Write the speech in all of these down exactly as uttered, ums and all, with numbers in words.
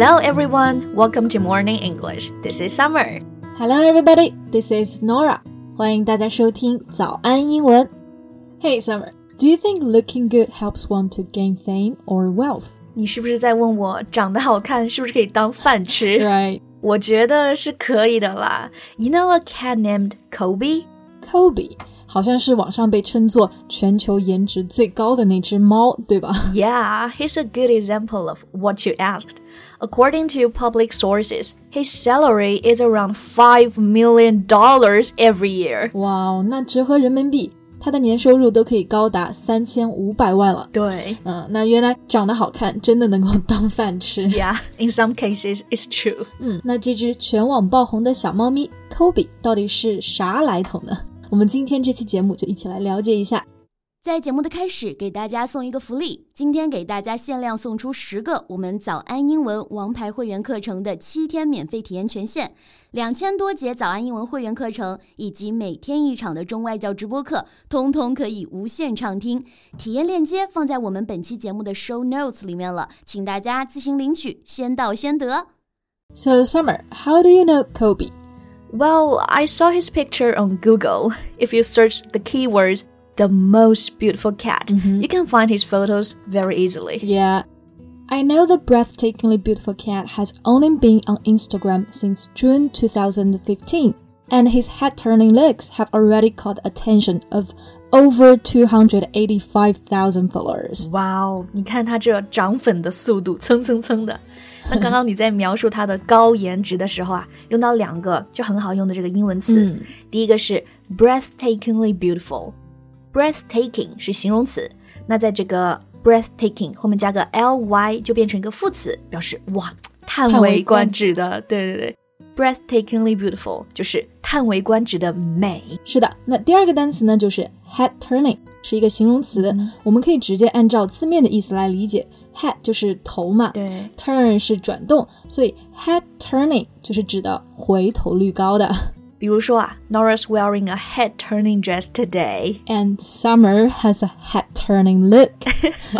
Hello everyone, welcome to Morning English. This is Summer. Hello everybody, this is Norah. 欢迎大家收听早安英文。Hey Summer, do you think looking good helps one to gain fame or wealth? 你是不是在问我长得好看是不是可以当饭吃？ Right. 我觉得是可以的啦。You know a cat named Coby? Coby.好像是网上被称作全球颜值最高的那只猫，对吧？ Yeah, he's a good example of what you asked. According to public sources, his salary is around five million dollars every year. Wow, 那折合人民币，他的年收入都可以高达三千五百万了。对，嗯，那原来长得好看真的能够当饭吃。Yeah, in some cases, it's true. 嗯，那这只全网爆红的小猫咪 Coby 到底是啥来头呢？我们今天这期节目就一起来了解一下。在节目的开始，给大家送一个福利，今天给大家限量送出十个我们早安英文王牌会员课程的七天免费体验权限，两千多节早安英文会员课程以及每天一场的中外教直播课，通通可以无限畅听。体验链接放在我们本期节目的 show notes 里面了，请大家自行领取，先到先得。So Summer, how do you know Coby?Well, I saw his picture on Google. If you search the keywords, the most beautiful cat, mm-hmm. you can find his photos very easily. Yeah. I know the breathtakingly beautiful cat has only been on Instagram since June twenty fifteen, and his head-turning looks have already caught attention of over two hundred eighty-five thousand followers. Wow, 你看他这涨粉的速度，蹭蹭蹭的。那刚刚你在描述它的高颜值的时候啊，用到两个就很好用的这个英文词、嗯、第一个是 breathtakingly beautiful breathtaking 是形容词，那在这个 breathtaking 后面加个 ly 就变成一个副词，表示哇叹为观止的，对对对， breathtakingly beautiful 就是叹为观止的美。是的，那第二个单词呢就是head turning， 是一个形容词、嗯、我们可以直接按照字面的意思来理解， head 就是头嘛，对， turn 是转动，所以 head turning 就是指的回头率高的。比如说啊 Nora's wearing a head turning dress today. And Summer has a head turning look.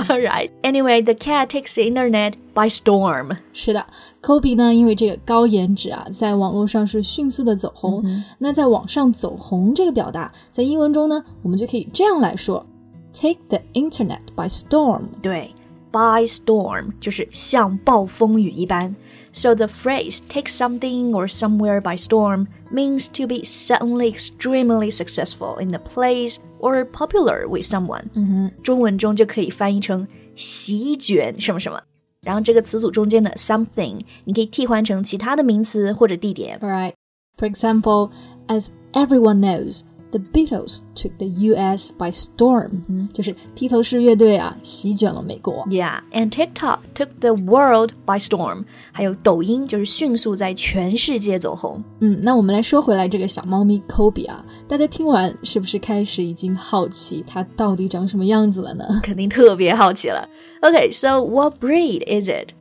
Alright, anyway, the cat takes the internet by storm. 是的， Coby 呢因为这个高颜值啊，在网络上是迅速的走红、mm-hmm. 那在网上走红这个表达在英文中呢我们就可以这样来说 Take the internet by storm. 对， by storm 就是像暴风雨一般。So the phrase take something or somewhere by storm means to be suddenly extremely successful in a place or popular with someone. 嗯哼，中文中就可以翻译成席卷什么什么，然后这个词组中间的 something 你可以替换成其他的名词或者地点。Right. For example, as everyone knows, the Beatles took the U S by storm. 嗯，就是披头士乐队啊，席卷了美国。Yeah, and TikTok took the world by storm. 还有抖音就是迅速在全世界走红。嗯，那我们来说回来这个小猫咪 Coby 啊，大家听完是不是开始已经好奇它到底长什么样子了呢？肯定特别好奇了。Okay, so what breed is it?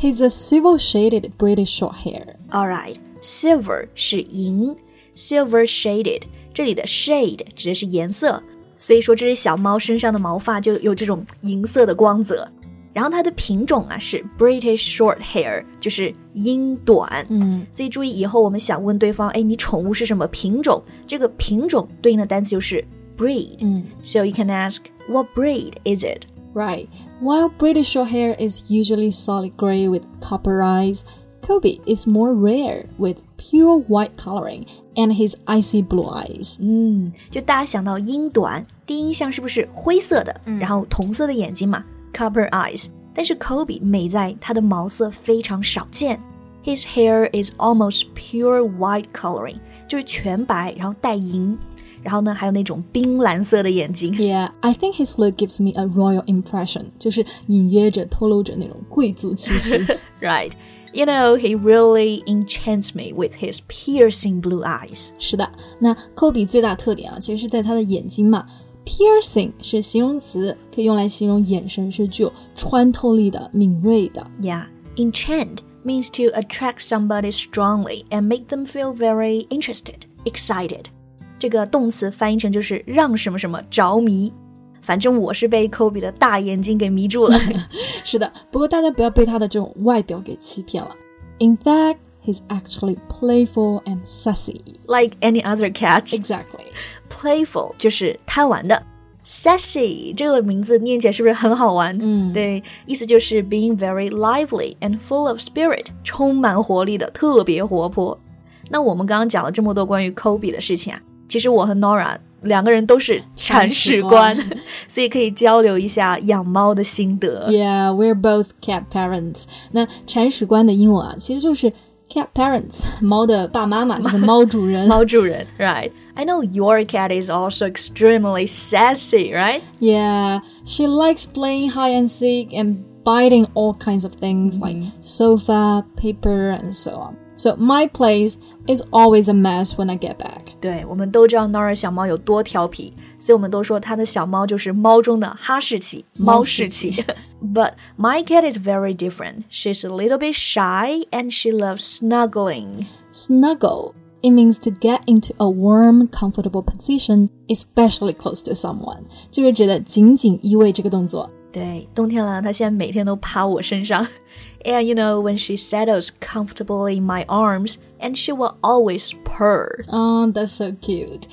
He's a silver-shaded British Shorthair. All right, silver 是银 ，silver-shaded.这里的 shade 指的是颜色，所以说这只小猫身上的毛发就有这种银色的光泽。然后它的品种啊是 British Shorthair， 就是英短。嗯，所以注意以后我们想问对方，哎，你宠物是什么品种？这个品种对应的单词就是 breed。嗯 ，So you can ask what breed is it? Right. While British Shorthair is usually solid gray with copper eyes.Coby is more rare with pure white coloring and his icy blue eyes. 嗯，就大家想到英短，第一印象是不是灰色的，嗯，然后同色的眼睛嘛 ，copper eyes。但是 Coby 美在它的毛色非常少见。His hair is almost pure white coloring， 就是全白，然后带银，然后呢还有那种冰蓝色的眼睛。Yeah, I think his look gives me a royal impression， 就是隐约着透露着那种贵族气息。Right.You know, he really enchants me with his piercing blue eyes. 是的，那 Coby 最大特点啊，其实是在他的眼睛嘛。Piercing 是形容词，可以用来形容眼神是具有穿透力的、敏锐的。Yeah, enchant means to attract somebody strongly and make them feel very interested, excited. 这个动词翻译成就是让什么什么着迷。反正我是被 Coby 的大眼睛给迷住了。是的，不过大家不要被他的这种外表给欺骗了。In fact, he's actually playful and sassy. Like any other cat. Exactly. Playful 就是贪玩的。Sassy 这个名字念起来是不是很好玩？嗯，对，意思就是 being very lively and full of spirit， 充满活力的，特别活泼。那我们刚刚讲了这么多关于 Coby 的事情啊，其实我和 Norah 两个人都是铲屎官，所以可以交流一下养猫的心得。Yeah, we're both cat parents. 那铲屎官的英文啊，其实就是 cat parents， 猫的爸妈嘛，就是猫主人。猫主人 ，right.I know your cat is also extremely sassy, right? Yeah, she likes playing hide and seek and biting all kinds of things、mm-hmm. like sofa, paper, and so on. So my place is always a mess when I get back. 对，我们都知道 Norah 小猫有多调皮，所以我们都说她的小猫就是猫中的哈士奇，猫士奇。But my cat is very different. She's a little bit shy and she loves snuggling. Snuggle.It means to get into a warm, comfortable position, especially close to someone. 就是指的紧紧依偎这个动作。对，冬天了，她现在每天都趴我身上。And you know, when she settles comfortably in my arms, and she will always purr. Oh, that's so cute.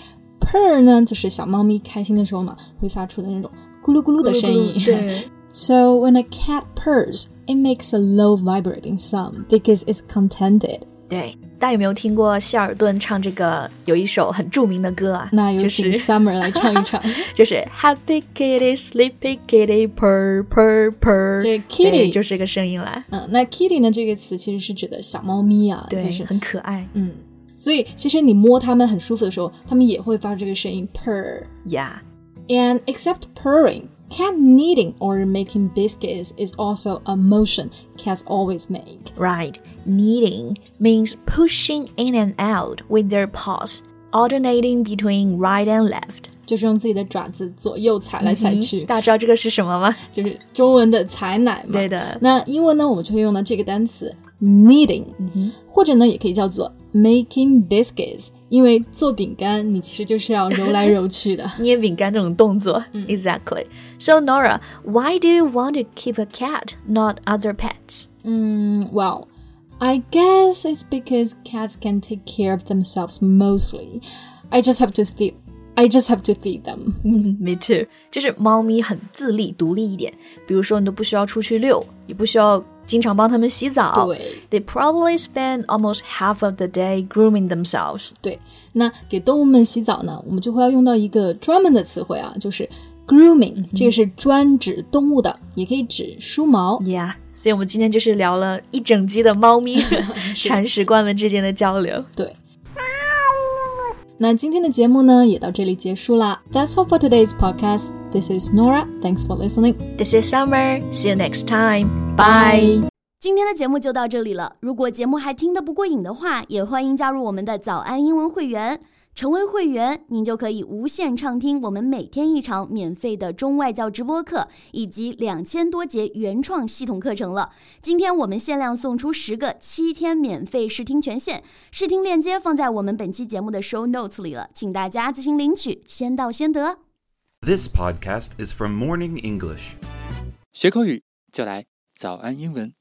Purr 呢，就是小猫咪开心的时候嘛，会发出的那种咕噜咕噜的声音。咕噜咕噜，对。So when a cat purrs, it makes a low vibrating sound because it's contented.对，大家有没有听过希尔顿唱这个有一首很著名的歌啊？那有请 Summer 来唱一唱，就是 Happy Kitty, Sleepy Kitty, Purr, Purr, Purr。这 Kitty 就是这个声音啦。嗯，那 Kitty 呢这个词其实是指的小猫咪啊，对，就是很可爱。嗯，所以其实你摸它们很舒服的时候，它们也会发出这个声音 Purr。Yeah. And except purring.Cat kneading or making biscuits is also a motion cats always make. Right. Kneading means pushing in and out with their paws, alternating between right and left. 就是用自己的爪子左右踩来踩去。大家知道这个是什么吗？就是中文的踩奶嘛。对的。那英文呢，我们就会用到这个单词 kneading， 或者呢也可以叫做making biscuits， 因为做饼干你其实就是要揉来揉去的，捏饼干这种动作、嗯、Exactly. So Norah, why do you want to keep a cat, not other pets? Mm, well, I guess it's because cats can take care of themselves mostly. I just have to feed, I just have to feed them. Me too. 就是猫咪很自立独立一点，比如说你都不需要出去遛，也不需要经常帮他们洗澡。对， They probably spend almost half of the day grooming themselves. 对，那给动物们洗澡呢，我们就会要用到一个专门的词汇啊，就是 grooming、嗯、这个是专指动物的，也可以指梳毛。 Yeah， 所以我们今天就是聊了一整集的猫咪铲屎官们之间的交流。对，那今天的节目呢也到这里结束啦。 That's all for today's podcast. This is Norah. Thanks for listening. This is Summer. See you next time. Bye. 今天的节目就到这里了。如果节目还听得不过瘾的话，也欢迎加入我们的早安英文会员。成为会员，您就可以无限畅听我们每天一场免费的中外教直播课，以及两千多节原创系统课程了。今天我们限量送出十个七天免费试听权限，试听链接放在我们本期节目的 show notes 里了，请大家自行领取，先到先得。This podcast is from Morning English. 学口语就来早安英文。